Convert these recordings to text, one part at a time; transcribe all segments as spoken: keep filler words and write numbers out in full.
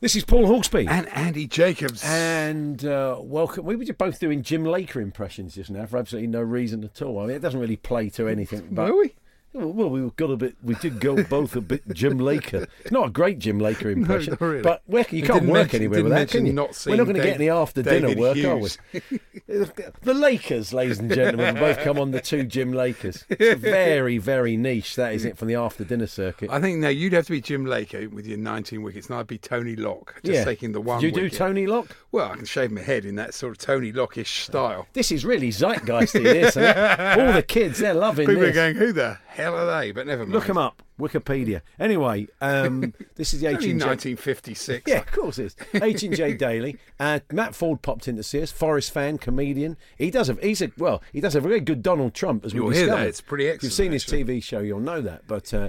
This is Paul Hawksby. And Andy Jacobs. And uh, welcome. We were just both doing Jim Laker impressions just now for absolutely no reason at all. I mean, it doesn't really play to anything. But were we? Well, we got a bit. We did go both a bit Jim Laker. Not a great Jim Laker impression, no, really. But where, you can't work mention, anywhere with that, can you? Not We're not going to get any after-dinner work, Hughes. Are we? The Lakers, ladies and gentlemen, both come on the two Jim Lakers. It's very, very niche, that is it, from the after-dinner circuit. I think, now, you'd have to be Jim Laker with your nineteen wickets, and I'd be Tony Lock, just yeah. taking the one wicket. Do you wicket. do Tony Lock? Well, I can shave my head in that sort of Tony Lock-ish style. This is really zeitgeisty, this. All the kids, they're loving People this. People are going, who the hell? Hell are they? But never mind. Look them up. Wikipedia. Anyway, um, this is the H and J. Only nineteen fifty-six. Yeah, of course it is. H and J Daily. Uh, Matt Ford popped in to see us. Forest fan, comedian. He does have. He's a well. He does have a very good Donald Trump, as we discovered. You'll hear that. It's pretty excellent. If you've seen his actually. T V show, you'll know that. But uh,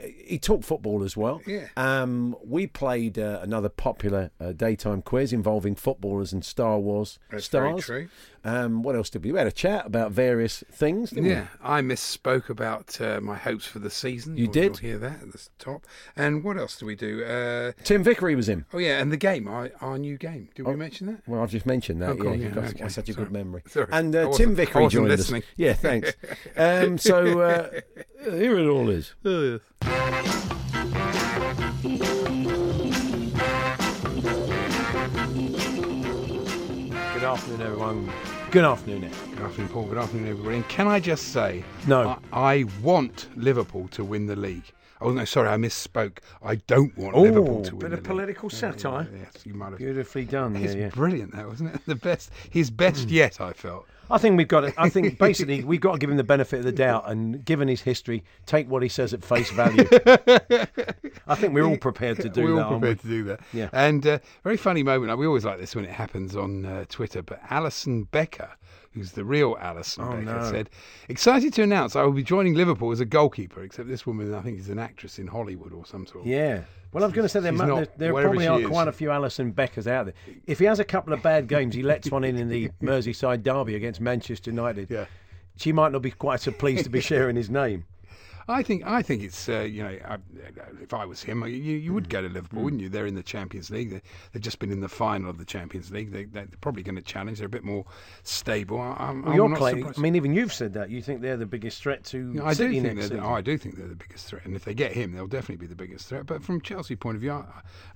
he talked football as well. Yeah. Um, we played uh, another popular uh, daytime quiz involving footballers and Star Wars That's stars. Very true. Um, what else did we do? We had a chat about various things, didn't yeah, we? Yeah, I misspoke about uh, my hopes for the season. You you'll, did? You'll hear that at the top. And what else did we do? Uh, Tim Vickery was in. Oh, yeah, and the game, our, our new game. Did oh, we mention that? Well, I've just mentioned that. Oh, yeah, God, yeah, you've got okay. such a Sorry. good memory. Sorry. And uh, Tim Vickery joined listening. us. Yeah, thanks. um, so uh, here it all is. Oh, yes. Good afternoon, everyone. Good afternoon, Ed. Good afternoon, Paul. Good afternoon, everybody. And can I just say... No. I, I want Liverpool to win the league. Oh, no, sorry, I misspoke. I don't want oh, Liverpool to win the league. Oh, bit of political league. satire. Yeah, yeah, yes, you might have. Beautifully done. It's yeah, yeah. brilliant, that, wasn't it? The best. His best mm. yet, I felt. I think we've got to, I think basically we've got to give him the benefit of the doubt and, given his history, take what he says at face value. I think we're all prepared to do we're that. We're all prepared we? to do that. Yeah. And a uh, very funny moment. We always like this when it happens on uh, Twitter, but Alisson Becker, who's the real Alisson oh, Becker, no. said, "Excited to announce I will be joining Liverpool as a goalkeeper," except this woman, I think, is an actress in Hollywood or some sort. Yeah. Well, I was going to say there, there, there probably are is. quite a few Alisson Beckers out there. If he has a couple of bad games, he lets one in in the Merseyside derby against Manchester United. Yeah. She might not be quite so pleased to be sharing his name. I think I think it's, uh, you know, I, if I was him, you, you would go to Liverpool, mm. wouldn't you? They're in the Champions League. They, they've just been in the final of the Champions League. They, they're probably going to challenge. They're a bit more stable. I'm, well, I'm you're not playing, surprised. I mean, even you've said that. You think they're the biggest threat to no, I City do think next season. Oh, I do think they're the biggest threat. And if they get him, they'll definitely be the biggest threat. But from Chelsea point of view, I,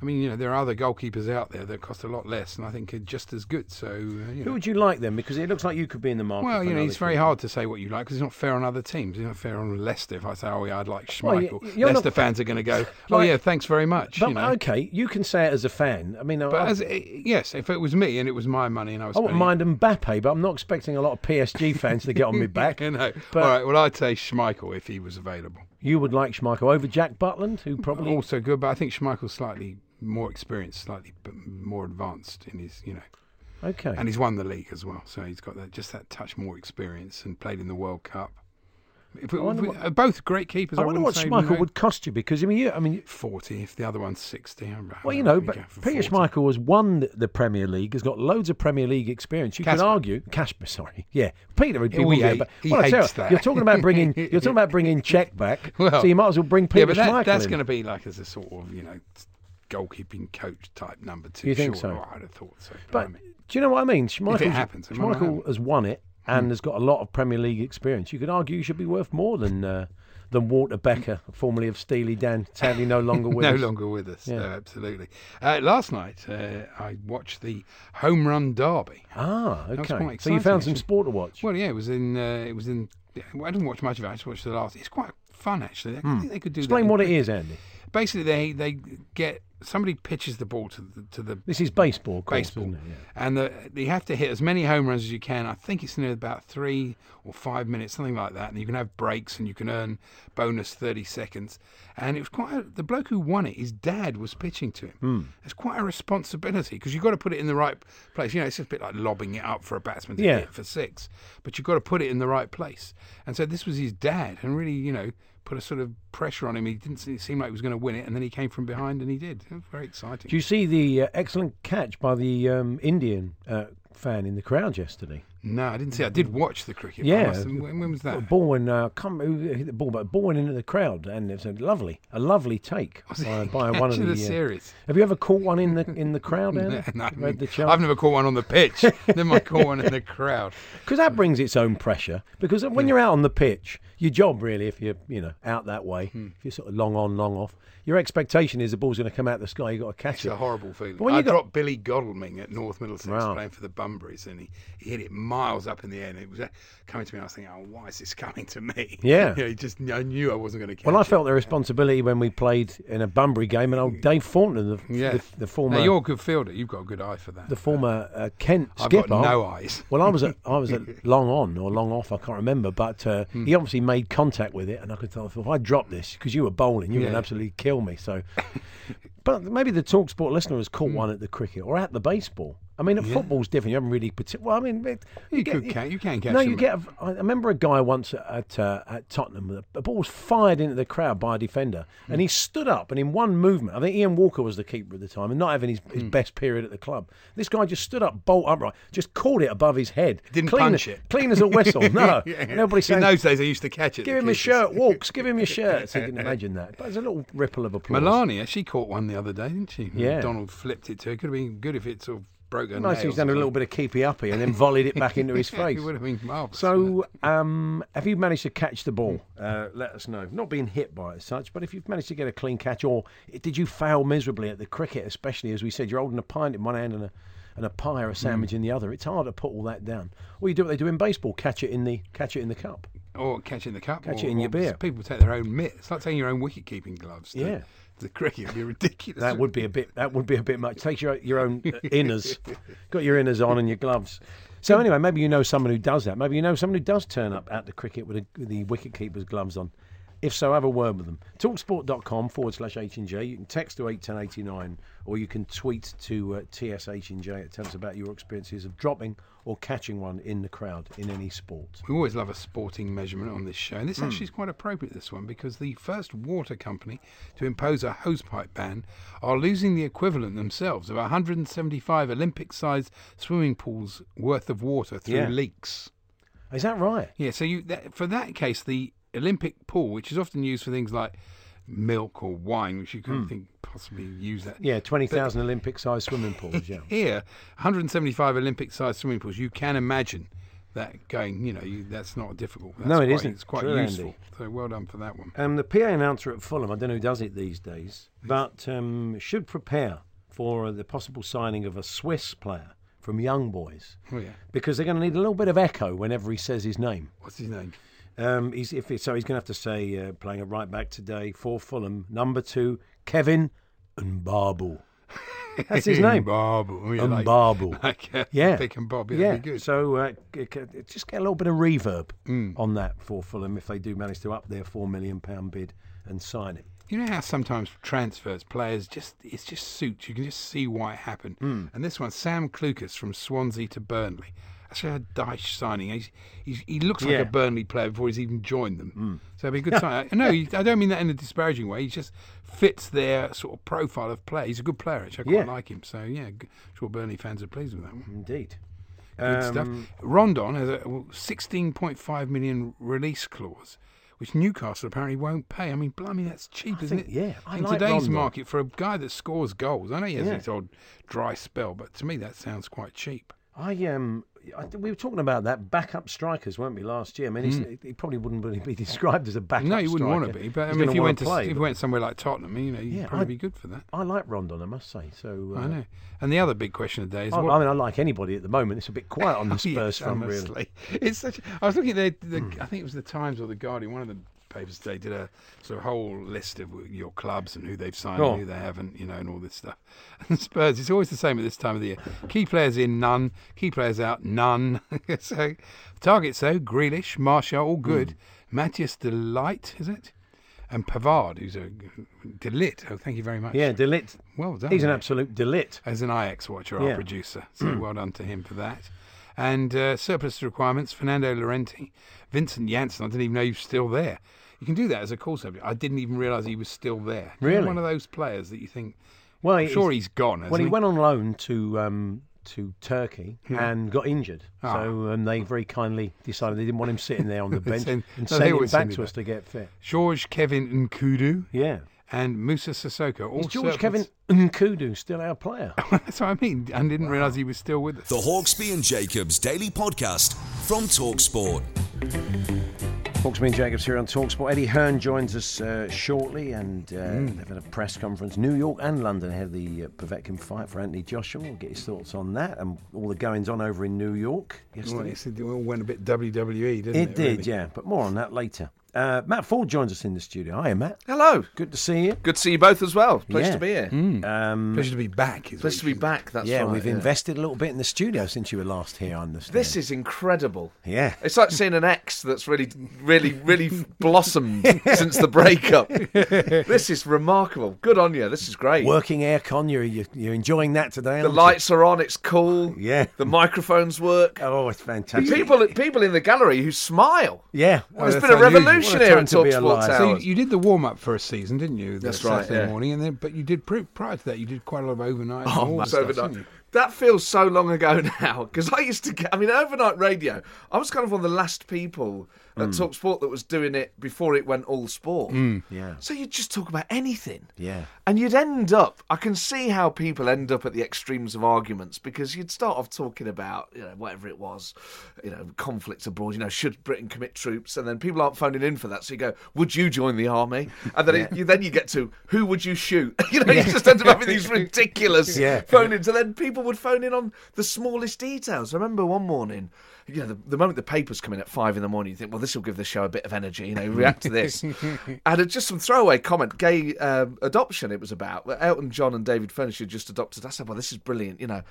I mean, you know, there are other goalkeepers out there that cost a lot less and I think are just as good. So, uh, you Who know. would you like then? Because it looks like you could be in the market. Well, you know, it's very team. hard to say what you like because it's not fair on other teams. It's not fair on Leicester if I say, oh, yeah, I'd like Schmeichel. Well, Leicester not... fans are going to go, oh, like, yeah, thanks very much. But, you know. OK, you can say it as a fan. I mean, but I, as it, yes, if it was me and it was my money and I was I wouldn't spending... mind Mbappe, but I'm not expecting a lot of P S G fans to get on me back. I know. But... All right, well, I'd say Schmeichel if he was available. You would like Schmeichel over Jack Butland, who probably... Also good, but I think Schmeichel's slightly more experienced, slightly more advanced in his, you know... OK. And he's won the league as well, so he's got that just that touch more experience and played in the World Cup. If we, if we, what, both great keepers. I, I wonder what Schmeichel no. would cost you because I mean, you, I mean, forty. If the other one's sixty, I'm well, you know, but Peter Schmeichel has won the Premier League. Has got loads of Premier League experience. You Kasper. can argue, Kasper. Sorry, yeah, Peter would be. Oh, yeah, but he well, hates you, that. You're talking about bringing. You're talking about bringing Czech back. Well, so you might as well bring Peter yeah, but that, Schmeichel. That's in. going to be like as a sort of you know goalkeeping coach type number two. You think short. so? Oh, I'd have thought so. But, but I mean, do you know what I mean? Schmeichel, if it happens, it Schmeichel happen. has won it. And has got a lot of Premier League experience. You could argue you should be worth more than uh, than Walter Becker, formerly of Steely Dan, sadly no longer with no us. No longer with us, yeah. No, absolutely. Uh, last night uh, I watched the Home Run Derby. Ah, okay. That was quite exciting, so you found actually. some sport to watch. Well, yeah, it was in. Uh, it was in. I didn't watch much of it. I just watched the last. It's quite fun actually. I mm. think they could do. Explain that what in, it is, Andy. Basically, they they get. Somebody pitches the ball to the... To the this is baseball, of course, baseball. Isn't it? Yeah. And the, you have to hit as many home runs as you can. I think it's in about three or five minutes, something like that. And you can have breaks and you can earn bonus thirty seconds. And it was quite... A, the bloke who won it, his dad was pitching to him. Mm. It's quite a responsibility because you've got to put it in the right place. You know, it's just a bit like lobbing it up for a batsman to yeah. hit for six. But you've got to put it in the right place. And so this was his dad and really, you know... put a sort of pressure on him. He didn't seem like he was going to win it, and then he came from behind and he did. It was very exciting. Do you see the uh, excellent catch by the um, Indian uh, fan in the crowd yesterday? No, I didn't see. I did watch the cricket. Yeah, when, when was that? Ball went, uh, come, hit the ball, but ball went into the crowd, and it's a lovely, a lovely take by, by one of the. the series. Uh, have you ever caught one in the in the crowd, Andy? no, no, the I've never caught one on the pitch. Then I caught one in the crowd because that brings its own pressure. Because when yeah. you're out on the pitch, your job really, if you're you know out that way, hmm. if you're sort of long on, long off, your expectation is the ball's going to come out of the sky. You have got to catch it's it. It's a horrible feeling. When I you got... dropped Billy Godalming at North Middlesex wow. playing for the Bunburys, and he, he hit it. miles up in the air, and it was coming to me, and I was thinking, oh, why is this coming to me? Yeah. You know, just, I knew I wasn't going to catch it. Well, I felt it. the responsibility when we played in a Bunbury game, and old Dave Faulkner, the, yeah. the, the former... Now, you're a good fielder. You've got a good eye for that. The former uh, Kent I've skipper. I've got no eyes. Well, I was at, I was at long on or long off, I can't remember, but uh, mm. he obviously made contact with it, and I could tell, if I dropped this, because you were bowling, you yeah. were going to absolutely kill me. So, but maybe the TalkSport listener has caught mm. one at the cricket or at the baseball. I mean, yeah. football's different. You haven't really... Well, I mean... It, you, you, get, could, you, you can catch No, them. you get... A, I remember a guy once at uh, at Tottenham. The ball was fired into the crowd by a defender. Mm. And he stood up, and in one movement... I think Ian Walker was the keeper at the time, and not having his, his mm. best period at the club. This guy just stood up, bolt upright, just caught it above his head. Didn't clean, punch it. Clean as a whistle. No. yeah. Nobody said... In those days, they used to catch it. Give him a shirt, Walks. Give him your shirt. So you can imagine that. But there's a little ripple of applause. Melania, she caught one the other day, didn't she? Yeah. Donald flipped it to her. Could have been good if it sort of... broken nice he's done a little bit of keepy-uppy and then volleyed it back into his face. It would have been marvellous. So, um, have you managed to catch the ball? Uh, let us know. Not being hit by it as such, but if you've managed to get a clean catch, or did you fail miserably at the cricket, especially, as we said, you're holding a pint in one hand and a and a pie or a sandwich mm. in the other. It's hard to put all that down. Well, you do what they do in baseball, catch it in the catch it in the cup. Or catch it in the cup. Catch or, it in your beer. People take their own mitts. It's like taking your own wicket-keeping gloves. Too. Yeah. The cricket would be ridiculous. That would be a bit. That would be a bit much. Take your your own inners, got your inners on and your gloves. So anyway, maybe you know someone who does that. Maybe you know someone who does turn up at the cricket with, a, with the wicket keeper's gloves on. If so, have a word with them. TalkSport.com forward slash H and J. You can text to eight ten eighty nine, or you can tweet to uh, T S H and J. Tell us about your experiences of dropping or catching one in the crowd in any sport. We always love a sporting measurement on this show, and this mm. actually is quite appropriate, this one, because the first water company to impose a hosepipe ban are losing the equivalent themselves of one hundred seventy-five Olympic-sized swimming pools worth of water through yeah. leaks. Is that right? Yeah, so you that, for that case, the Olympic pool, which is often used for things like milk or wine, which you couldn't mm. think possibly use that. Yeah, twenty thousand Olympic-sized swimming pools, yeah. Here, one hundred seventy-five Olympic-sized swimming pools. You can imagine that going, you know, you, that's not difficult. That's no, it quite, isn't. It's quite True, useful. Andy. So well done for that one. Um, the P A announcer at Fulham, I don't know who does it these days, but um, should prepare for the possible signing of a Swiss player from Young Boys. Oh, yeah. Because they're going to need a little bit of echo whenever he says his name. What's his name? Um, he's, if he, so he's going to have to say, uh, playing a right-back today for Fulham, number two, Kévin N'Koudou. That's his name. N'Koudou. Yeah, N'Koudou. Like, like, uh, yeah. Pick and Bob. Yeah, yeah. That'd be good. So uh, just get a little bit of reverb mm. on that for Fulham if they do manage to up their four million pounds bid and sign it. You know how sometimes transfers, players, just it's just suits. You can just see why it happened. Mm. And this one, Sam Clucas from Swansea to Burnley. Actually, had Dyche signing. He's, he's, he looks like yeah. a Burnley player before he's even joined them. Mm. So it'd be a good sign. No, I don't mean that in a disparaging way. He just fits their sort of profile of play. He's a good player, actually. I quite yeah. like him. So, yeah, I'm sure Burnley fans are pleased with that one. Indeed. Good um, stuff. Rondon has a sixteen point five million pounds release clause, which Newcastle apparently won't pay. I mean, blimey, that's cheap, I isn't think, it? Yeah, I In like today's London. market, for a guy that scores goals, I know he has yeah. this old dry spell, but to me that sounds quite cheap. I um, we were talking about that backup strikers, weren't we, last year? I mean, mm. he probably wouldn't really be described as a backup striker. No, you wouldn't striker. want to be. But I mean, if you went to play, if you went somewhere like Tottenham, you know, you'd yeah, probably I, be good for that. I like Rondon, I must say. So uh, I know. And the other big question of the day is, I, what, I mean, I like anybody at the moment. It's a bit quiet on the Spurs yes, front, honestly. really. It's such. I was looking at the, the mm. I think it was the Times or the Guardian. One of the papers today did a sort of whole list of your clubs and who they've signed oh. and who they haven't, you know, and all this stuff. And Spurs, it's always the same at this time of the year. Key players in, none. Key players out, none. So targets though, Grealish, Martial, all good. Mm. Matthijs de Ligt, is it? And Pavard, who's a De Ligt. Oh, thank you very much. Yeah, De Ligt. Well done. He's an absolute De Ligt. As an Ajax watcher, yeah. our producer. So well done to him for that. And uh, surplus to requirements, Fernando Llorente, Vincent Janssen. I didn't even know he was still there. You can do that as a call subject. I didn't even realise he was still there. Really? You know, one of those players that you think, well, I'm sure he's gone, hasn't he? Well, he went on loan to um, to Turkey hmm. and got injured. Oh. So um, they very kindly decided they didn't want him sitting there on the bench and no, sent him back to us to get fit. Georges-Kévin N'Koudou. Yeah. And Moussa Sissoko. All Is Georges-Kévin N'Koudou still our player? That's what I mean. I didn't wow. realise he was still with us. The Hawksby and Jacobs Daily Podcast from TalkSport. Hawksby and Jacobs here on TalkSport. Eddie Hearn joins us uh, shortly, and uh, mm. they've had a press conference, New York and London, ahead of the uh, Povetkin fight for Anthony Joshua. We'll get his thoughts on that and all the goings-on over in New York yesterday. Well, it all went a bit W W E, didn't it? It did, really? yeah, but more on that later. Uh, Matt Ford joins us in the studio. Hiya, Matt. Hello. Good to see you. Good to see you both as well. Pleasure yeah. to be here. Mm. Um, pleasure to be back. Pleasure to be back, that's yeah, right. We've yeah, we've invested a little bit in the studio since you were last here, I understand. This is incredible. Yeah. It's like seeing an ex that's really, really, really blossomed since the breakup. This is remarkable. Good on you. This is great. Working aircon, you're, you're enjoying that today, The lights you? are on, it's cool. Yeah. The microphones work. Oh, it's fantastic. People people in the gallery who smile. Yeah. Well, it's been a revolution. So you, you did the warm-up for a season, didn't you? That's right, Saturday yeah. morning, and then, but you did prior to that, you did quite a lot of overnight. Oh, that's overnight. That feels so long ago now, because I used to get, I mean, overnight radio, I was kind of one of the last people at mm. TalkSport that was doing it before it went all sport. Mm. Yeah. So you'd just talk about anything. Yeah. And you'd end up, I can see how people end up at the extremes of arguments, because you'd start off talking about, you know, whatever it was, you know, conflicts abroad, you know, should Britain commit troops? And then people aren't phoning in for that, so you go, would you join the army? And then yeah. it, you then you get to, who would you shoot? you know, yeah. you just end up having these ridiculous yeah. phone-ins, and then people would phone in on the smallest details. I remember one morning, you know, the, the moment the paper's come in at five in the morning, you think, well, this will give the show a bit of energy, you know, react to this. And just some throwaway comment, gay um, adoption it was about. Elton John and David Furnish had just adopted. I said, well, this is brilliant, you know.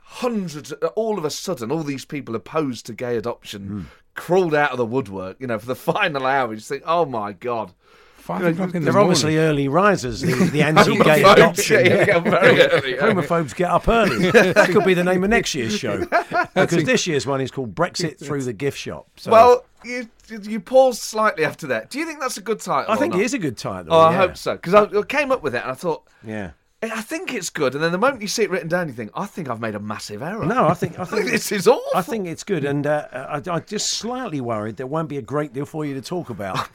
Hundreds, all of a sudden, all these people opposed to gay adoption mm. crawled out of the woodwork, you know, for the final hour. You just think, oh, my God. You know, they're the obviously morning. early risers, the, the anti-gay adoption. Yeah, yeah. Very early, yeah. Homophobes get up early. That could be the name of next year's show. Because this year's one is called Brexit Through the Gift Shop. So. Well, you you paused slightly after that. Do you think that's a good title? I think it is a good title. Oh, yeah. I hope so. Because I, I came up with it and I thought... yeah. I think it's good, and then the moment you see it written down, you think, "I think I've made a massive error." No, I think I think this is awful. I think it's good, and uh, I, I'm just slightly worried there won't be a great deal for you to talk about.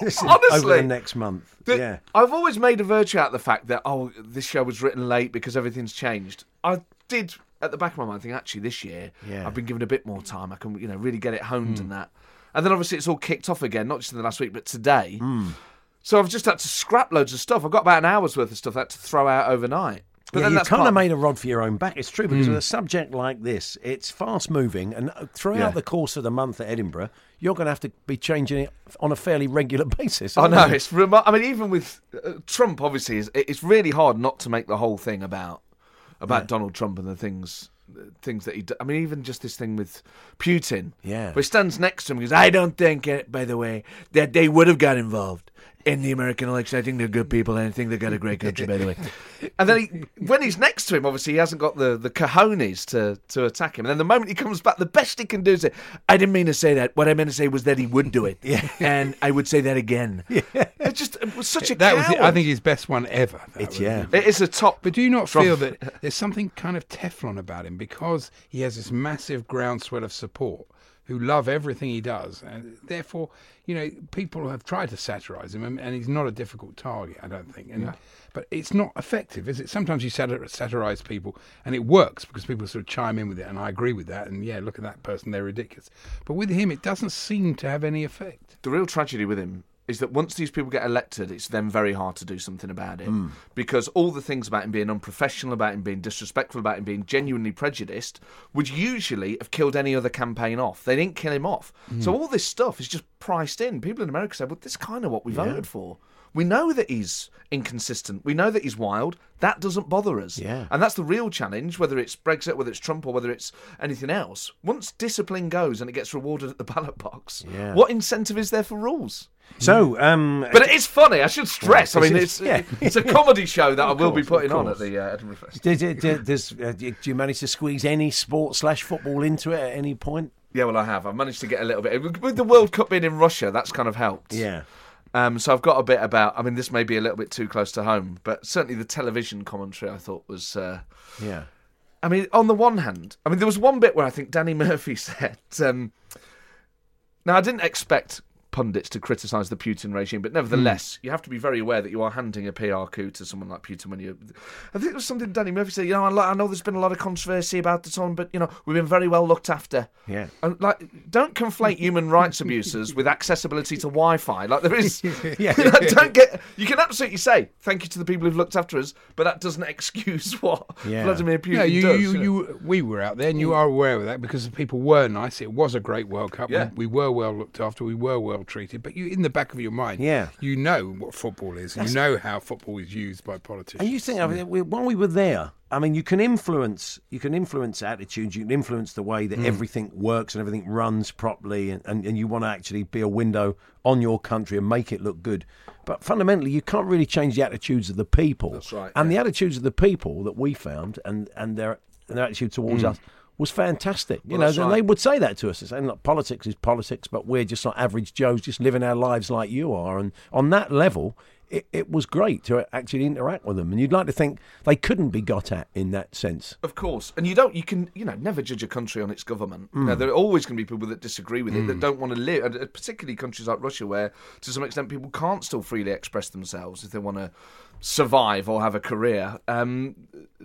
Honestly, over the next month, the, yeah. I've always made a virtue out of the fact that oh, this show was written late because everything's changed. I did at the back of my mind think, actually, this year yeah. I've been given a bit more time. I can, you know, really get it honed mm. and that, and then obviously it's all kicked off again, not just in the last week, but today. Mm. So I've just had to scrap loads of stuff. I've got about an hour's worth of stuff I had to throw out overnight. But yeah, then that's you kind of made a rod for your own back. It's true, because mm. with a subject like this, it's fast-moving, and throughout yeah. the course of the month at Edinburgh, you're going to have to be changing it on a fairly regular basis. I know. You? It's rem- I mean, even with uh, Trump, obviously, is it's really hard not to make the whole thing about about yeah. Donald Trump and the things... things that he does. I mean, even just this thing with Putin. Yeah. But he stands next to him and goes, I don't think, by the way, that they would have got involved in the American election. I think they're good people and I think they've got a great country, by the way. And then he, when he's next to him, obviously, he hasn't got the, the cojones to, to attack him. And then the moment he comes back, the best he can do is say, I didn't mean to say that. What I meant to say was that he would do it. Yeah. And I would say that again. Yeah. It just it was such a that was it, I think his best one ever. It's, yeah. It is a top. But do you not feel that there's something kind of Teflon about him? Because he has this massive groundswell of support who love everything he does. And therefore, you know, people have tried to satirise him, and, and he's not a difficult target, I don't think. And, yeah. But it's not effective, is it? Sometimes you satir- satirise people, and it works because people sort of chime in with it, and I agree with that, and yeah, look at that person, they're ridiculous. But with him, it doesn't seem to have any effect. The real tragedy with him is that once these people get elected, it's then very hard to do something about it. Mm. Because all the things about him being unprofessional, about him being disrespectful, about him being genuinely prejudiced, would usually have killed any other campaign off. They didn't kill him off. Mm. So all this stuff is just priced in. People in America say, well, this is kind of what we yeah. voted for. We know that he's inconsistent. We know that he's wild. That doesn't bother us. Yeah. And that's the real challenge, whether it's Brexit, whether it's Trump, or whether it's anything else. Once discipline goes and it gets rewarded at the ballot box, yeah. what incentive is there for rules? So, um, but it's funny. I should stress. Well, I mean, it's it's, yeah. it's a comedy show that I will course, be putting on at the uh, Edinburgh Fest. Did, did, did, does, uh, do you manage to squeeze any sport slash football into it at any point? Yeah, well, I have. I've managed to get a little bit with the World Cup being in Russia. That's kind of helped. Yeah. Um, so I've got a bit about, I mean, this may be a little bit too close to home, but certainly the television commentary I thought was... Uh, yeah. I mean, on the one hand, I mean, there was one bit where I think Danny Murphy said... Um, now, I didn't expect pundits to criticise the Putin regime, but nevertheless, mm. you have to be very aware that you are handing a P R coup to someone like Putin when you... I think it was something Danny Murphy said, you know, I know there's been a lot of controversy about this on, but, you know, we've been very well looked after. Yeah. And, like, don't conflate human rights abuses with accessibility to Wi-Fi. Like, there is... yeah. You know, don't get... You can absolutely say, thank you to the people who've looked after us, but that doesn't excuse what yeah. Vladimir Putin no, you, does. You, you, you, we were out there, and you are aware of that, because the people were nice. It was a great World Cup. Yeah. We, we were well looked after. We were well treated, but you in the back of your mind, yeah. you know what football is, and you know how football is used by politicians. And you think, I mean, while we were there, I mean, you can influence, you can influence attitudes, you can influence the way that mm. everything works and everything runs properly, and, and, and you want to actually be a window on your country and make it look good. But fundamentally, you can't really change the attitudes of the people. That's right. And yeah. the attitudes of the people that we found, and, and their and their attitude towards mm. us, was fantastic. You well, know, and right. they would say that to us. They're saying, look, politics is politics, but we're just not average Joes, just living our lives like you are. And on that level, it, it was great to actually interact with them. And you'd like to think they couldn't be got at in that sense. Of course. And you don't, you can, you know, never judge a country on its government. Mm. Now, there are always going to be people that disagree with mm. it, that don't want to live, and particularly countries like Russia, where to some extent people can't still freely express themselves if they want to survive or have a career. Um,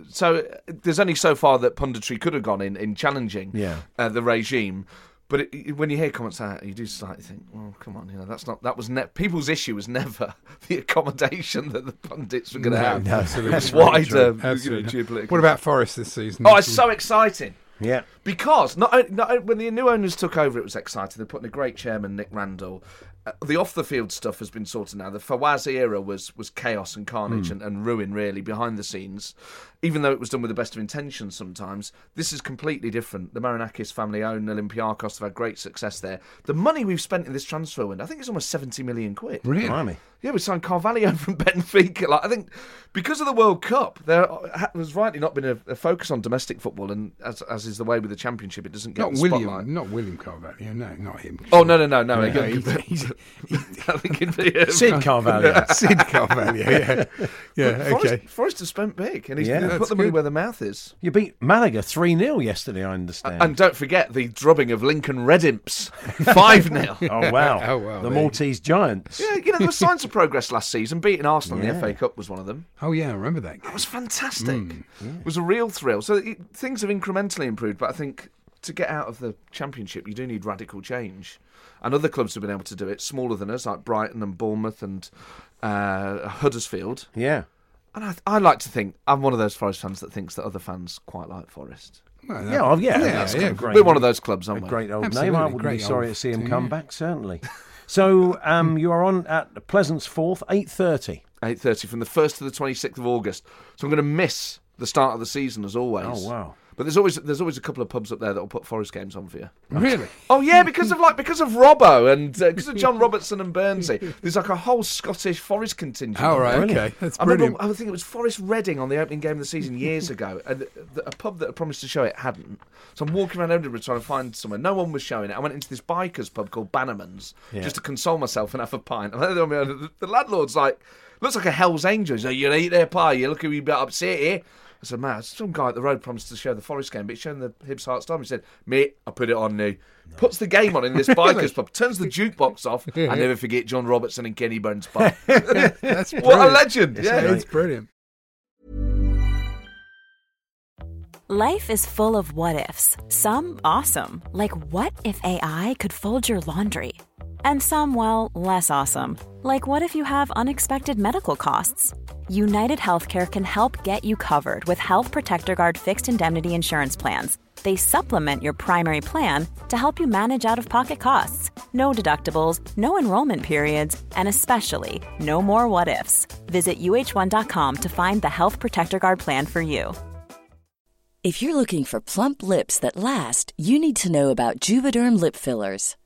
so there's only so far that punditry could have gone in in challenging yeah. uh, the regime. But it, when you hear comments like that, you do slightly think, "Well, come on, you know, that's not that was ne- people's issue was never the accommodation that the pundits were going to no, have." No, absolutely, that's wider absolutely. You know, geopolitical. What about Forest this season? Oh, it's so exciting! Yeah, because not, not when the new owners took over, it was exciting. They put in a great chairman, Nick Randall. Uh, the off-the-field stuff has been sorted now. The Fawaz era was was chaos and carnage mm. and, and ruin, really, behind the scenes. Even though it was done with the best of intentions sometimes, this is completely different. The Maranakis family own Olympiakos have had great success there. The money we've spent in this transfer window, I think it's almost seventy million quid. Really? Blimey. Yeah, we signed Carvalho from Benfica. Like, I think because of the World Cup, there has rightly not been a, a focus on domestic football, and as, as is the way with the Championship, it doesn't get not the William, spotlight. Not William Carvalho, no, not him. Oh, no, no, no, no. Yeah, again, he's, he's, I think it'd be him. Sid Carvalho. Sid Carvalho, yeah. yeah Forrest, okay. Forrest has spent big, and he's yeah, put the money where the mouth is. You beat Malaga three nil yesterday, I understand. And don't forget the drubbing of Lincoln Red Imps, five nil. Oh, wow. Oh, wow. The man. Maltese Giants. Yeah, you know, there were signs of progress last season. Beating Arsenal yeah. in the F A Cup was one of them. Oh yeah, I remember that game. That was fantastic. Mm, yeah. It was a real thrill. So it, things have incrementally improved, but I think to get out of the Championship you do need radical change, and other clubs have been able to do it, smaller than us, like Brighton and Bournemouth and uh, Huddersfield. Yeah. And I, th- I like to think, I'm one of those Forest fans that thinks that other fans quite like Forest. Well, that, yeah, oh, yeah, yeah, that's yeah, great. We're one of those clubs, aren't we? A great old Absolutely. Name. I wouldn't great be sorry to see him come yeah. back, certainly. So um, you are on at Pleasance Fourth, eight thirty. eight thirty from the first to the twenty-sixth of August. So I'm going to miss the start of the season, as always. Oh, wow. But there's always there's always a couple of pubs up there that will put Forest games on for you. Really? Oh, yeah, because of like because of Robbo and uh, because of John Robertson and Bernsey. There's like a whole Scottish Forest contingent. Oh, right, there. Okay. That's brilliant. I remember, I think it was Forest Reading on the opening game of the season years ago, and a, a pub that had promised to show it hadn't. So I'm walking around Edinburgh trying to find somewhere. No one was showing it. I went into this biker's pub called Bannerman's yeah. just to console myself and have a pint. And the landlord's like, looks like a Hell's Angel. He's like, you eat their pie, you look who you better upset here. I said, man, some guy at the road promised to show the Forest game, but he's shown the Hibs Hearts time. He said, mate, I put it on new. No. Puts the game on in this biker's pub, turns the jukebox off. I never forget John Robertson and Kenny Burns' pub. That's what a legend. It's yeah, great. It's brilliant. Life is full of what-ifs. Some awesome, like what if A I could fold your laundry? And some, well, less awesome, like what if you have unexpected medical costs? United Healthcare can help get you covered with Health Protector Guard fixed indemnity insurance plans. They supplement your primary plan to help you manage out-of-pocket costs. No deductibles, no enrollment periods, and especially no more what-ifs. Visit U H one dot com to find the Health Protector Guard plan for you. If you're looking for plump lips that last, you need to know about Juvederm lip fillers.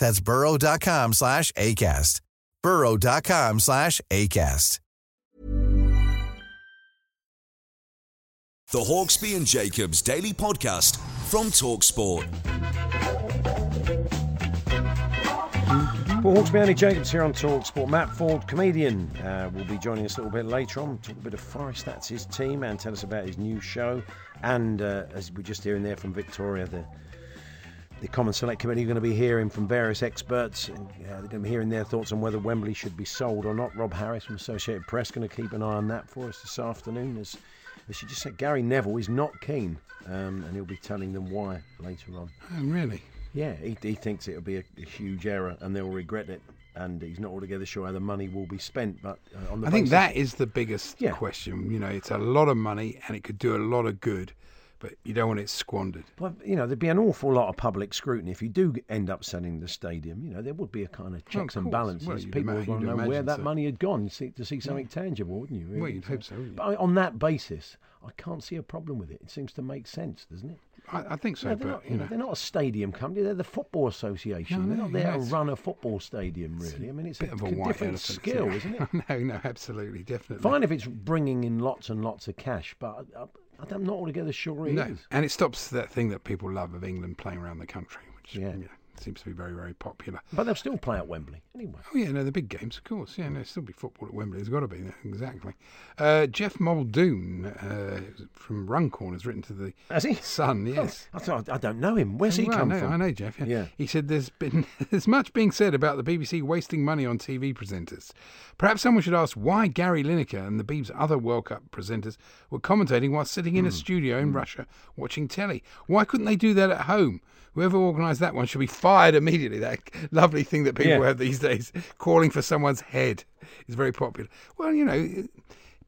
That's burrow dot com slash ACAST. burrow dot com slash ACAST. The Hawksby and Jacobs Daily Podcast from TalkSport. Paul Hawksby, Andy Jacobs here on TalkSport. Matt Ford, comedian, uh, will be joining us a little bit later on. Talk a bit of Forest, that's his team, and tell us about his new show. And uh, as we're just hearing there from Victoria, the The Common Select Committee are going to be hearing from various experts. And, uh, they're going to be hearing their thoughts on whether Wembley should be sold or not. Rob Harris from Associated Press going to keep an eye on that for us this afternoon. As, as she just said, Gary Neville is not keen, um, and he'll be telling them why later on. Oh, really? Yeah, he, he thinks it'll be a, a huge error and they'll regret it. And he's not altogether sure how the money will be spent. But uh, on the I basis, think that is the biggest yeah. question. You know, it's a lot of money and it could do a lot of good. But you don't want it squandered. Well, you know, there'd be an awful lot of public scrutiny if you do end up selling the stadium. You know, there would be a kind of checks well, of and balances. Well, people ima- would want to know where so. that money had gone see, to see something yeah. tangible, wouldn't you? Really? Well, you'd so, hope so. But I, on that basis, I can't see a problem with it. It seems to make sense, doesn't it? I, I think so, no, but, not, you know. They're not a stadium company. They're the Football Association. No, no, they're not there no, to run a football stadium, really. I mean, it's a, a, a different skill, yeah. isn't it? no, no, absolutely, definitely. Fine if it's bringing in lots and lots of cash, but... Uh, I'm not altogether sure it no. is. And it stops that thing that people love of England playing around the country, which yeah. you know, seems to be very, very popular. But they'll still play at Wembley anyway. Oh, yeah, no, the big games, of course. Yeah, no, there'll still be football at Wembley. There's got to be, exactly. Uh, Jeff Muldoon uh, from Runcorn has written to the has he? Sun, yes. Oh, I, thought, I don't know him. Where's oh, he well, come no, from? I know, Jeff. Yeah. yeah. He said there's been there's much being said about the B B C wasting money on T V presenters. Perhaps someone should ask why Gary Lineker and the Beebs' other World Cup presenters were commentating while sitting in mm. a studio in mm. Russia watching telly. Why couldn't they do that at home? Whoever organised that one should be fired immediately. That lovely thing that people yeah. have these days, calling for someone's head, is very popular. Well, you know,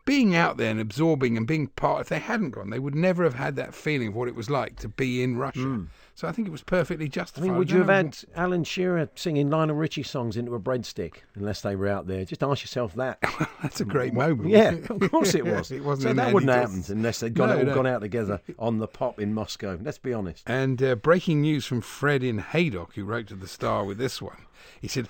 being out there and absorbing and being part, if they hadn't gone, they would never have had that feeling of what it was like to be in Russia. Mm. So I think it was perfectly justified. I mean, would you have had Alan Shearer singing Lionel Richie songs into a breadstick unless they were out there? Just ask yourself that. That's a great moment. Yeah, of course it was. It wasn't. So that wouldn't have happened unless they'd gone, no, all no. gone out together on the pop in Moscow. Let's be honest. And uh, breaking news from Fred in Haydock, who wrote to the Star with this one. He said...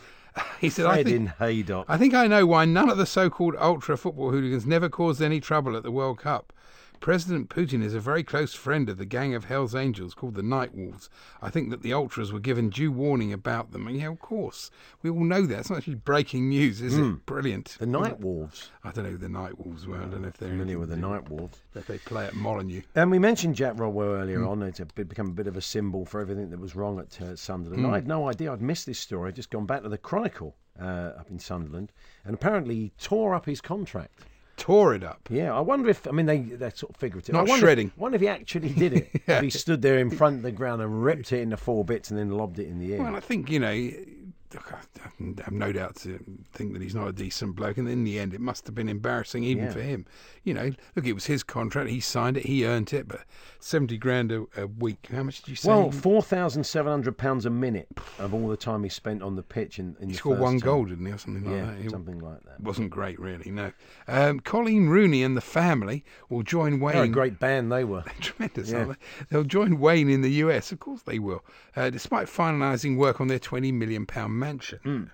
He said, I think, I think I know why none of the so-called ultra football hooligans never caused any trouble at the World Cup. President Putin is a very close friend of the gang of Hell's Angels called the Night Wolves. I think that the ultras were given due warning about them. And yeah, of course. We all know that. It's not actually breaking news, is mm. it? Brilliant. The Night Wolves. I don't know who the Night Wolves were. I don't know if they're familiar with the Night Wolves. That they play at Molineux. And we mentioned Jack Rodwell earlier mm. on. It's become a bit of a symbol for everything that was wrong at uh, Sunderland. Mm. I had no idea. I'd missed this story. I'd just gone back to the Chronicle uh, up in Sunderland. And apparently he tore up his contract. Tore it up. Yeah, I wonder if, I mean, they, they're sort of figurative. Not I wonder shredding. If, I wonder if he actually did it. yeah. If he stood there in front of the ground and ripped it into four bits and then lobbed it in the air. Well, I think, you know, I have no doubt to think that he's not a decent bloke. And in the end, it must have been embarrassing even yeah. for him. You know, look, it was his contract. He signed it. He earned it. But seventy grand a, a week. How much did you say? Well, four thousand seven hundred pounds a minute of all the time he spent on the pitch. In, in he the scored first one time. goal, didn't he, or something like yeah, that? Yeah, something like that. Wasn't great, really, no. Um, Colleen Rooney and the family will join Wayne. They're a great band, they were. Tremendous, yeah. aren't they? They'll join Wayne in the U S. Of course they will. Uh, despite finalising work on their twenty million pounds mansion. Mm.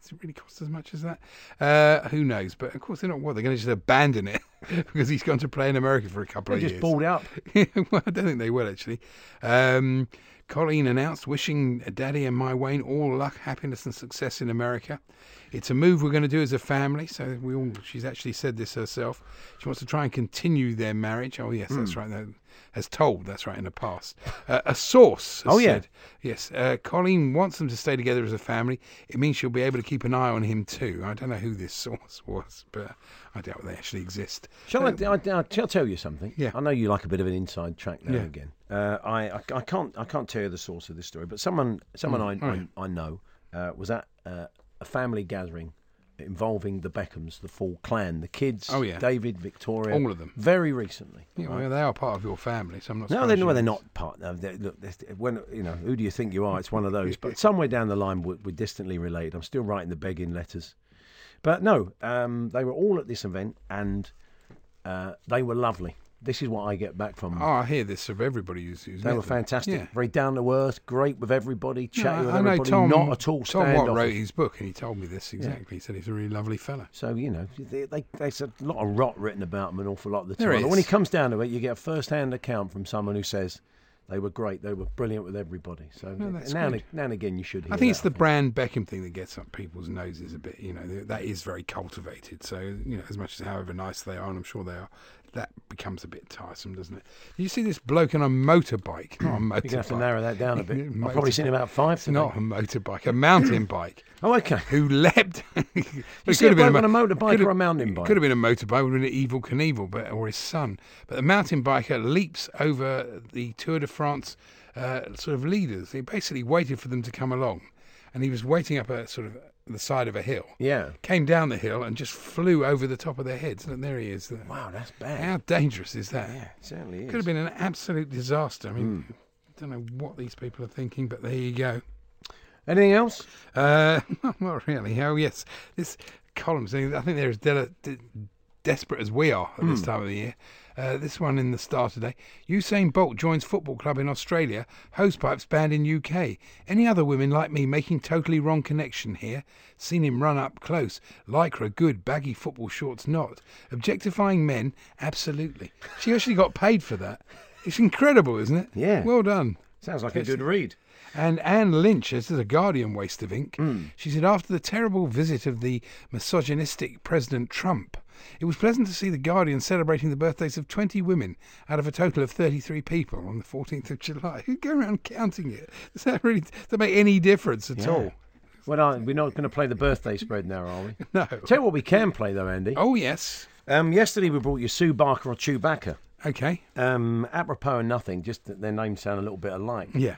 Does it really cost as much as that? Uh, who knows? But of course they're not what? They're going to just abandon it because he's gone to play in America for a couple they're of years. They just balled out. Well, I don't think they will, actually. Um, Colleen announced, wishing Daddy and my Wayne all luck, happiness and success in America. It's a move we're going to do as a family. So we all. She's actually said this herself. She wants to try and continue their marriage. Oh, yes, mm. that's right. That, has told, that's right, in the past. Uh, a source has oh, yeah. said, yes, uh, Colleen wants them to stay together as a family. It means she'll be able to keep an eye on him too. I don't know who this source was, but I doubt they actually exist. Shall uh, I, I, I shall tell you something? Yeah. I know you like a bit of an inside track now yeah. again. Uh, I, I, I can't I can't tell you the source of this story, but someone someone mm, I, right. I I know uh, was at uh, a family gathering involving the Beckhams, the full clan, the kids, oh, yeah. David, Victoria, all of them, very recently. Yeah, right? Well, they are part of your family. So I'm not. No, they're, no they're not part. No, they're, look, they're, when you know who do you think you are? It's one of those. But somewhere down the line, we're, we're distantly related. I'm still writing the begging letters, but no, um, they were all at this event and uh, they were lovely. This is what I get back from them. Oh, I hear this of everybody who's... who's they were fantastic. Yeah. Very down to earth, great with everybody, chatty no, with I everybody, know Tom, not at all standoffish. Tom Watt wrote his book and he told me this exactly. Yeah. He said he's a really lovely fella. So, you know, they, they, there's a lot of rot written about him an awful lot of the time. There is. But when he comes down to it, you get a first-hand account from someone who says... They were great. They were brilliant with everybody. So no, that's now, and, now and again, you should hear I think that, it's the think. Brand Beckham thing that gets up people's noses a bit. You know, that is very cultivated. So, you know, as much as however nice they are, and I'm sure they are, that becomes a bit tiresome, doesn't it? You see this bloke on a motorbike. Not a motorbike. You're going to have to narrow that down a bit. I've probably seen about five today. Not a motorbike, a mountain bike. Oh, okay. Who leapt. You see a bloke on a motorbike or a mountain bike? Could have been a motorbike. It would have been Evel Knievel, but or his son. But the mountain biker leaps over the Tour de France uh, sort of leaders. He basically waited for them to come along. And he was waiting up a sort of the side of a hill. Yeah. Came down the hill and just flew over the top of their heads. And there he is. There. Wow, that's bad. How dangerous is that? Yeah, it certainly is. Could have been an absolute disaster. I mean, mm. I don't know what these people are thinking, but there you go. Anything else? Uh, not really. Oh, yes. This columns, I think they're as de- de- desperate as we are at mm. this time of the year. Uh, this one in the Star today. Usain Bolt joins football club in Australia. Hosepipes banned in U K. Any other women like me making totally wrong connection here? Seen him run up close. Lycra good, baggy football shorts not. Objectifying men? Absolutely. She actually got paid for that. It's incredible, isn't it? Yeah. Well done. Sounds like it's a good read. And Anne Lynch, this is a Guardian waste of ink. Mm. She said, after the terrible visit of the misogynistic President Trump, it was pleasant to see the Guardian celebrating the birthdays of twenty women out of a total of thirty-three people on the fourteenth of July. Who go around counting it? Does that really does that make any difference at yeah. all? Well, aren't, we're not going to play the birthday spread now, are we? No. Tell you what we can play, though, Andy. Oh, yes. Um, yesterday we brought you Sue Barker or Chewbacca. Okay. Um, apropos of nothing, just that their names sound a little bit alike. Yeah.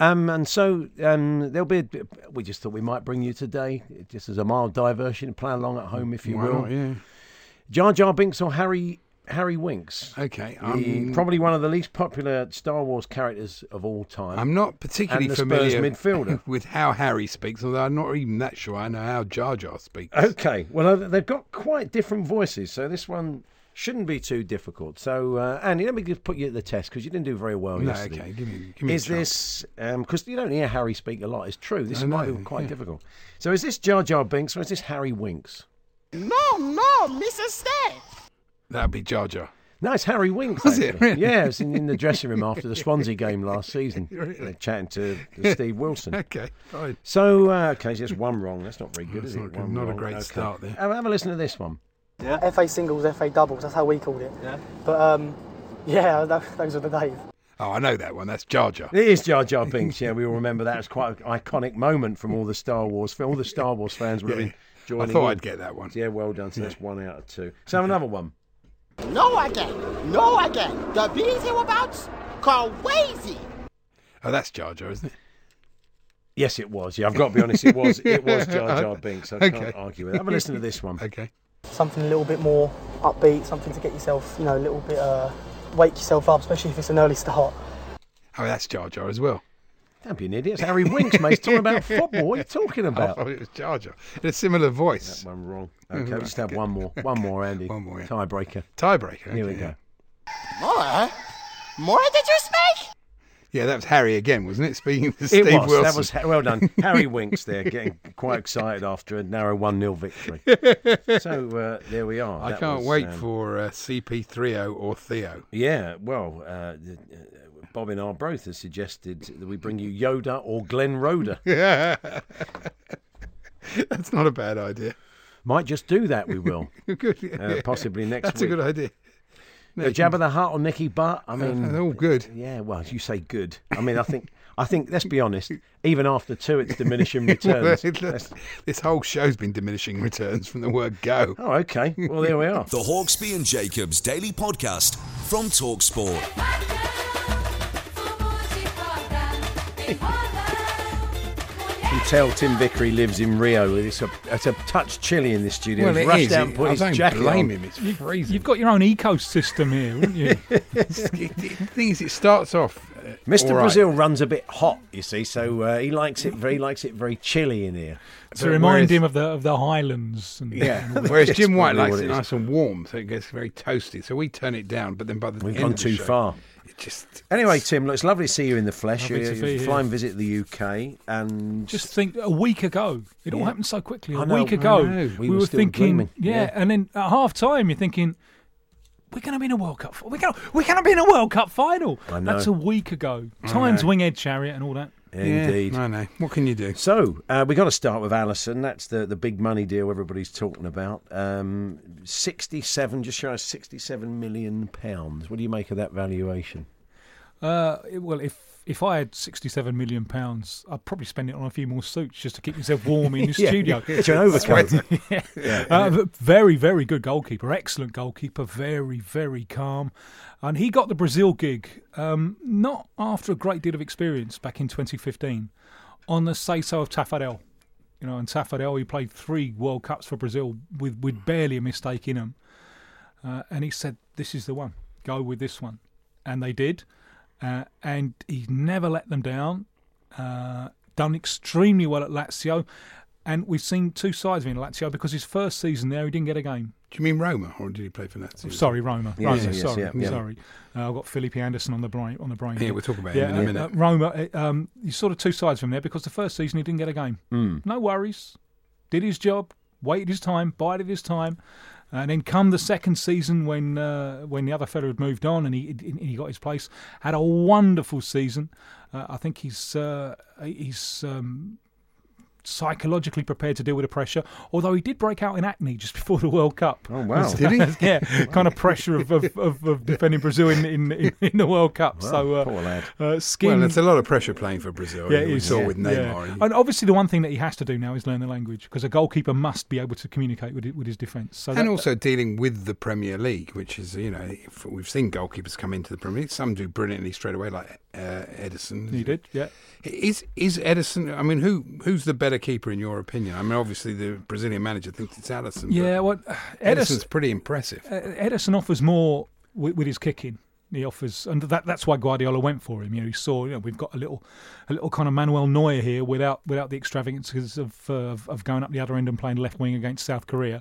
Um, and so um, there'll be. A, we just thought we might bring you today, just as a mild diversion, play along at home if you Why will. Not, yeah. Jar Jar Binks or Harry Harry Winks? Okay, um, probably one of the least popular Star Wars characters of all time. I'm not particularly familiar midfielder. with how Harry speaks, although I'm not even that sure I know how Jar Jar speaks. Okay, well they've got quite different voices, so this one shouldn't be too difficult. So, uh, Andy, let me just put you at the test because you didn't do very well no, yesterday. Okay, give me, give me. Is a this because um, you don't hear Harry speak a lot? It's true. This might be quite yeah. difficult. So, is this Jar Jar Binks or is this Harry Winks? No, no, Missus Stay. That'd be Jar Jar. No, it's Harry Winks. Was actually. It? Really? Yeah, it was in, in the dressing room after the Swansea game last season. Really? Chatting to Steve Wilson. Okay, fine. So, uh, okay, so that's one wrong. That's not very good, that's is not it? Good. Not wrong. A great okay. start there. Have a listen to this one. Yeah. F A singles, F A doubles, that's how we called it. Yeah. But, um, yeah, that, those are the days. Oh, I know that one. That's Jar Jar. It is Jar Jar Binks, yeah. We all remember that. It was quite an iconic moment from all the Star Wars fans. All the Star Wars fans were yeah. joining I thought in. I'd get that one. Yeah, well done. So yeah. that's one out of two. So okay. another one. No again. No again. The bees hereabouts call Wazy. Oh, that's Jar Jar, isn't it? Yes, it was. Yeah, I've got to be honest. It was It was Jar Jar Binks. I okay. can't argue with that. Have a listen to this one. Okay. Something a little bit more upbeat, something to get yourself, you know, a little bit, uh, wake yourself up, especially if it's an early start. Oh, that's Jar Jar as well. Don't be an idiot. It's Harry Winks, mate. He's talking about football. What are you talking about? I thought it was Jar Jar. In a similar voice. That one wrong. Okay, we'll just have one more. One more, Andy. One more, yeah. Tiebreaker. Tiebreaker. Okay, Here we yeah. go. More? More did you speak? Yeah, that was Harry again, wasn't it? Speaking to Steve Wilson. It was. Wilson. That was, well done. Harry Winks there, getting quite excited after a narrow one nil victory. So uh, there we are. I that can't was, wait um, for uh, C P three O or Theo. Yeah, well, uh, Bob in Arbroath has suggested that we bring you Yoda or Glenn Roder. Yeah. That's not a bad idea. Might just do that, we will. Good. Yeah, uh, yeah. Possibly next That's week. That's a good idea. No, Jabba the Hutt or Nicky Butt, I mean... Uh, they're all good. Yeah, well, you say good. I mean, I think, I think. let's be honest, even after two, it's diminishing returns. Well, this whole show's been diminishing returns from the word go. Oh, OK. Well, there we are. The Hawksby and Jacobs Daily Podcast from TalkSport. You tell Tim Vickery lives in Rio. It's a, it's a touch chilly in this studio. Well, He's it rushed is. Out and put I his don't jacket blame on. Him. It's freezing. You've got your own ecosystem here, wouldn't you? The thing is, it starts off. Uh, Mister Right. Brazil runs a bit hot, you see, so uh, he likes it. Very, he likes it very chilly in here. To so remind whereas, him of the of the Highlands. And, yeah. And whereas Jim White likes it, it nice and warm, so it gets very toasty. So we turn it down, but then by the we've end gone of the too show, far. Just anyway, Tim, look, it's lovely to see you in the flesh. You, you fly and visit the U K, and just think, a week ago, it yeah. all happened so quickly. A know, week ago, we, we were, were thinking, yeah, yeah, and then at half time, you're thinking, we're going to be in a World Cup. We're going we're going to be in a World Cup final. I know. That's a week ago. Time's winghead chariot and all that. Indeed. Yeah, I know. What can you do? So, uh, we've got to start with Alisson. That's the, the big money deal everybody's talking about. Um, sixty-seven, just shy of sixty-seven million pounds. What do you make of that valuation? Uh, well, if if I had sixty-seven million pounds, I'd probably spend it on a few more suits just to keep myself warm in the yeah, studio. It's an overcoat. yeah. Yeah. Uh, very, very good goalkeeper. Excellent goalkeeper. Very, very calm. And he got the Brazil gig, um, not after a great deal of experience back in twenty fifteen, on the say-so of Taffarel. You know, and Taffarel, he played three World Cups for Brazil with, with barely a mistake in him. Uh, and he said, this is the one. Go with this one. And they did. Uh, and he's never let them down, uh, done extremely well at Lazio, and we've seen two sides of him at Lazio because his first season there he didn't get a game. Do you mean Roma, or did he play for Lazio? Sorry, Roma. Yeah, Roma, yeah, sorry, yeah, yeah. sorry. Uh, I've got Felipe Anderson on the brain. On the brain. Yeah, we'll talk about yeah, him in a minute. Uh, Roma, um, you sort of two sides from there because the first season he didn't get a game. Mm. No worries, did his job, waited his time, bided his time. And then come the second season when uh, when the other fellow had moved on and he he got his place, had a wonderful season. Uh, I think he's uh, he's um, psychologically prepared to deal with the pressure. Although he did break out in acne just before the World Cup. Oh wow! So, did he? Yeah, wow. Kind of pressure of of, of, of defending Brazil in, in, in, in the World Cup. Wow, so uh, poor lad. Uh, skin. Well, it's a lot of pressure playing for Brazil. Yeah, we saw yeah, with Neymar. Yeah. And obviously, the one thing that he has to do now is learn the language because a goalkeeper must be able to communicate with with his defence. So and that, also dealing with the Premier League, which is you know we've seen goalkeepers come into the Premier League. Some do brilliantly straight away, like uh, Ederson. He did, yeah. Is is Ederson? I mean, who who's the better keeper in your opinion? I mean, obviously the Brazilian manager thinks it's Alisson. Yeah, well, Ederson's pretty impressive. Ederson offers more with, with his kicking. He offers, and that, that's why Guardiola went for him. You know, he saw, you know, we've got a little, a little kind of Manuel Neuer here without without the extravagances of uh, of, of going up the other end and playing left wing against South Korea,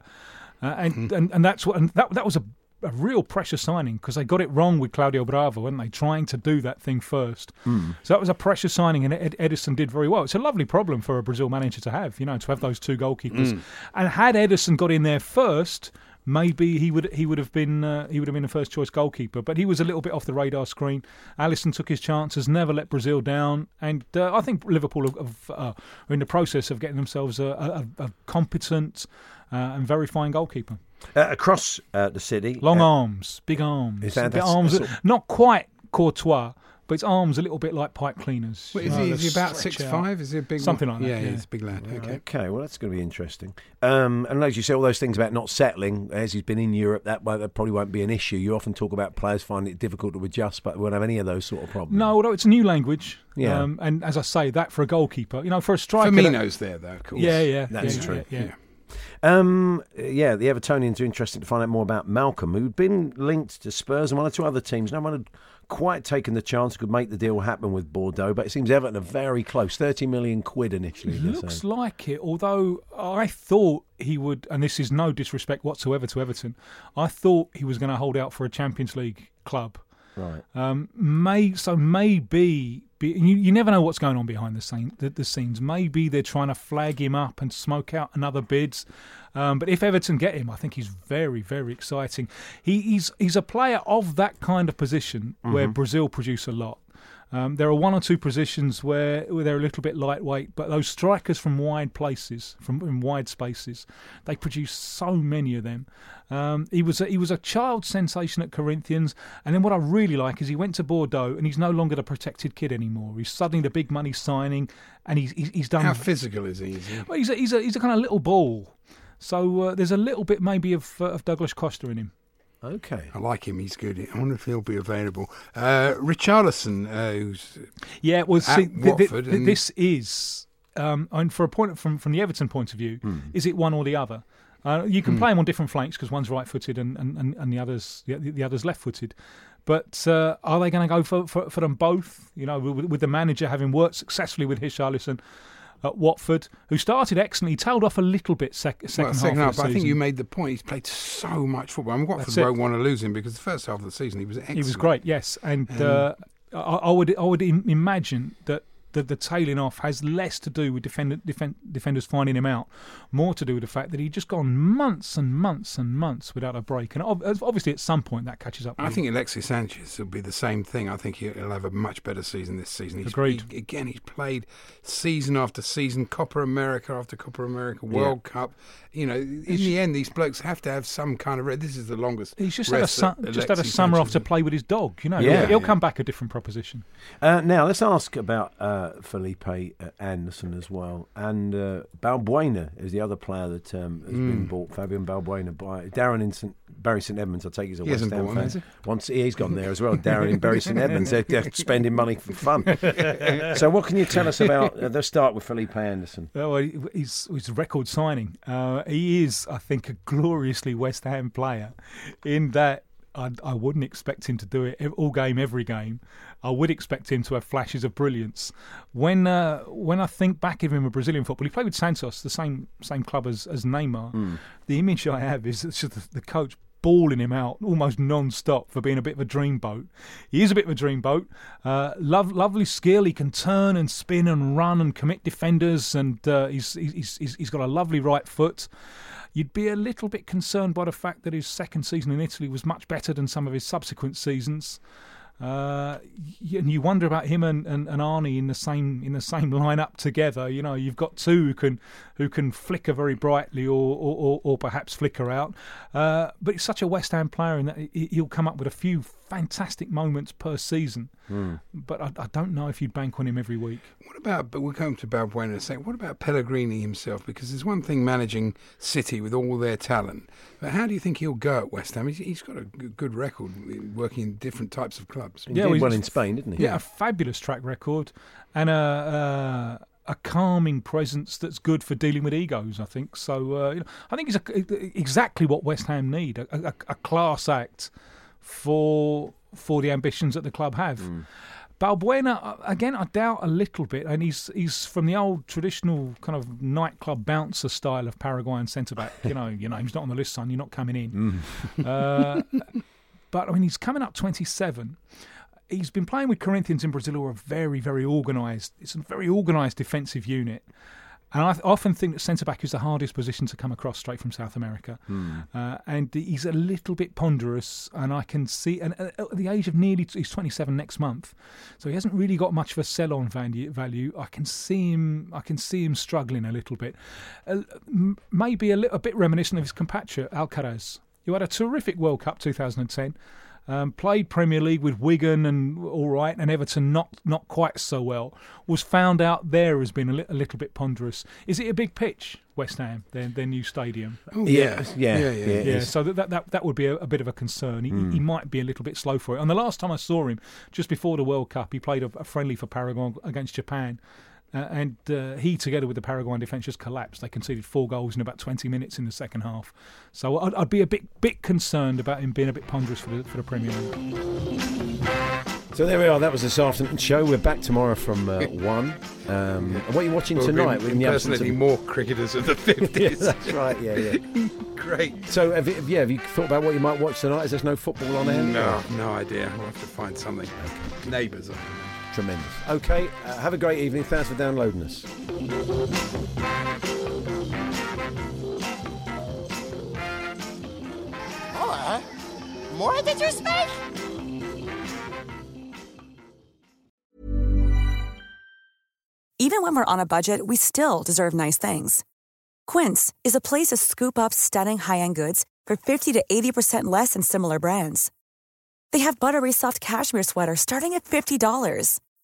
uh, and, mm-hmm. and and that's what and that that was a. A real pressure signing because they got it wrong with Claudio Bravo, weren't they? Trying to do that thing first. Mm. So that was a pressure signing, and Ed- Ederson did very well. It's a lovely problem for a Brazil manager to have, you know, to have those two goalkeepers. Mm. And had Ederson got in there first, maybe he would he would have been uh, he would have been a first choice goalkeeper. But he was a little bit off the radar screen. Alisson took his chances, never let Brazil down, and uh, I think Liverpool have, uh, are in the process of getting themselves a, a, a competent uh, and very fine goalkeeper. Uh, across uh, the city, long uh, arms, big arms, is that, big arms sort of... not quite Courtois. But his arm's a little bit like pipe cleaners. What, is, he, is he about six foot five? Is he a big something like that? Yeah, yeah, he's a big lad. Okay, okay, well, that's going to be interesting. Um, and as you say, all those things about not settling, as he's been in Europe, that, that probably won't be an issue. You often talk about players finding it difficult to adjust, but we won't have any of those sort of problems. No, although it's a new language. Yeah. Um, and as I say, that for a goalkeeper, you know, for a striker... Firmino's there, though, of course. Yeah, yeah. That's yeah, true. Yeah, yeah. yeah. Um, yeah, the Evertonians are interested to find out more about Malcolm, who'd been linked to Spurs and one or two other teams. No one had quite taken the chance, could make the deal happen with Bordeaux, but it seems Everton are very close. thirty million quid initially. Looks like it, although I thought he would, and this is no disrespect whatsoever to Everton, I thought he was going to hold out for a Champions League club. Right. Um, may so maybe be, you, you never know what's going on behind the, scene, the, the scenes. Maybe they're trying to flag him up and smoke out another bids. Um, but if Everton get him, I think he's very, very exciting. He, he's he's a player of that kind of position mm-hmm. where Brazil produce a lot. Um, there are one or two positions where, where they're a little bit lightweight, but those strikers from wide places, from in wide spaces, they produce so many of them. Um, he was a, he was a child sensation at Corinthians, and then what I really like is he went to Bordeaux, and he's no longer the protected kid anymore. He's suddenly the big money signing, and he's he's, he's done. How physical is he? Is he? Well, he's a, he's a he's a kind of little ball. So uh, there's a little bit maybe of uh, of Douglas Costa in him. Okay, I like him. He's good. I wonder if he'll be available. Uh, Richarlison, uh, who's yeah, well, see, at Watford. Th- th- and... This is, um, and for a point from from the Everton point of view, mm. is it one or the other? Uh, you can mm. play him on different flanks because one's right-footed and, and, and the others the, the others left-footed. But uh, are they going to go for, for for them both? You know, with, with the manager having worked successfully with Richarlison at Watford, who started excellently, tailed off a little bit sec- second well, half second of the half, season. I think you made the point. He's played so much football. I mean, Watford won't want to lose him because the first half of the season he was excellent. He was great, yes. And um, uh, I, I would I would imagine that the, the tailing off has less to do with defend, defend, defenders finding him out, more to do with the fact that he'd just gone months and months and months without a break. And obviously at some point that catches up. I think Alexis Sanchez will be the same thing. I think he'll have a much better season this season. He's, Agreed. He, again, he's played season after season, Copa America after Copa America, World yeah. Cup. You know, in he's, the end, these blokes have to have some kind of rest. This is the longest He's just had a, su- just had a summer off to play with his dog. You know, yeah, he'll, he'll yeah. come back a different proposition. Uh, now, let's ask about... Uh, Uh, Felipe uh, Anderson as well, and uh, Balbuena is the other player that um, has mm. been bought. Fabian Balbuena by Darren in St, Bury St Edmunds. I take he's a he West Ham fan. He? Once he's gone there as well. Darren in Bury St Edmunds. They're, they're spending money for fun. So what can you tell us about? Uh, let's start with Felipe Anderson. Oh, he's he's a record signing. Uh, he is, I think, a gloriously West Ham player. In that. I, I wouldn't expect him to do it all game, every game. I would expect him to have flashes of brilliance. When uh, when I think back of him in Brazilian football, he played with Santos, the same same club as, as Neymar. Mm. The image I have is just the coach bawling him out almost non-stop for being a bit of a dreamboat. He is a bit of a dreamboat. Uh, love, lovely skill. He can turn and spin and run and commit defenders, and uh, he's, he's he's he's got a lovely right foot. You'd be a little bit concerned by the fact that his second season in Italy was much better than some of his subsequent seasons. Uh, and you wonder about him and, and, and Arnie in the same in the same lineup together. You know, you've got two who can who can flicker very brightly, or or, or, or perhaps flicker out. Uh, but he's such a West Ham player in that he'll come up with a few fantastic moments per season. Mm. But I, I don't know if you'd bank on him every week. What about? But we'll come to Balbuena in a second. What about Pellegrini himself? Because there's one thing managing City with all their talent, but how do you think he'll go at West Ham? He's, he's got a good record working in different types of clubs. He yeah, did well, well in Spain, didn't he? Yeah, a fabulous track record and a, a a calming presence that's good for dealing with egos, I think. So uh, you know, I think he's a, exactly what West Ham need, a, a, a class act for for the ambitions that the club have. Mm. Balbuena, again, I doubt a little bit, and he's he's from the old traditional kind of nightclub bouncer style of Paraguayan centre-back. You know, your name's not on the list, son, you're not coming in. Mm. Uh, But, I mean, he's coming up twenty-seven. He's been playing with Corinthians in Brazil, who are very, very organised. It's a very organised defensive unit. And I th- often think that centre-back is the hardest position to come across straight from South America. Mm. Uh, and he's a little bit ponderous, and I can see... And at the age of nearly... T- he's twenty-seven next month, so he hasn't really got much of a sell-on value. value. I can see him I can see him struggling a little bit. Uh, m- maybe a, li- a bit reminiscent of his compatriot, Alcaraz, who had a terrific World Cup two thousand ten. Um, played Premier League with Wigan and all right, and Everton not not quite so well. Was found out there as being a, li- a little bit ponderous. Is it a big pitch, West Ham, their their new stadium? Ooh, yeah. Yeah. yeah, yeah, yeah, yeah. So that that that would be a, a bit of a concern. He, mm. he might be a little bit slow for it. And the last time I saw him, just before the World Cup, he played a, a friendly for Paragon against Japan. Uh, and uh, he, together with the Paraguayan defence, just collapsed. They conceded four goals in about twenty minutes in the second half. So I'd, I'd be a bit bit concerned about him being a bit ponderous for the, for the Premier League. So there we are. That was this afternoon show. We're back tomorrow from uh, one. Um, and what are you watching well, tonight? We're impersonating of... more cricketers of the fifties. Yeah, that's right. Yeah, yeah. Great. So have you, yeah, have you thought about what you might watch tonight? Is there no football on there? No, no idea. I'll have to find something. Okay. Neighbours, I think. Tremendous. Okay, uh, have a great evening. Thanks for downloading us. More? More did you speak? Even when we're on a budget, we still deserve nice things. Quince is a place to scoop up stunning high-end goods for fifty to eighty percent less than similar brands. They have buttery soft cashmere sweaters starting at fifty dollars.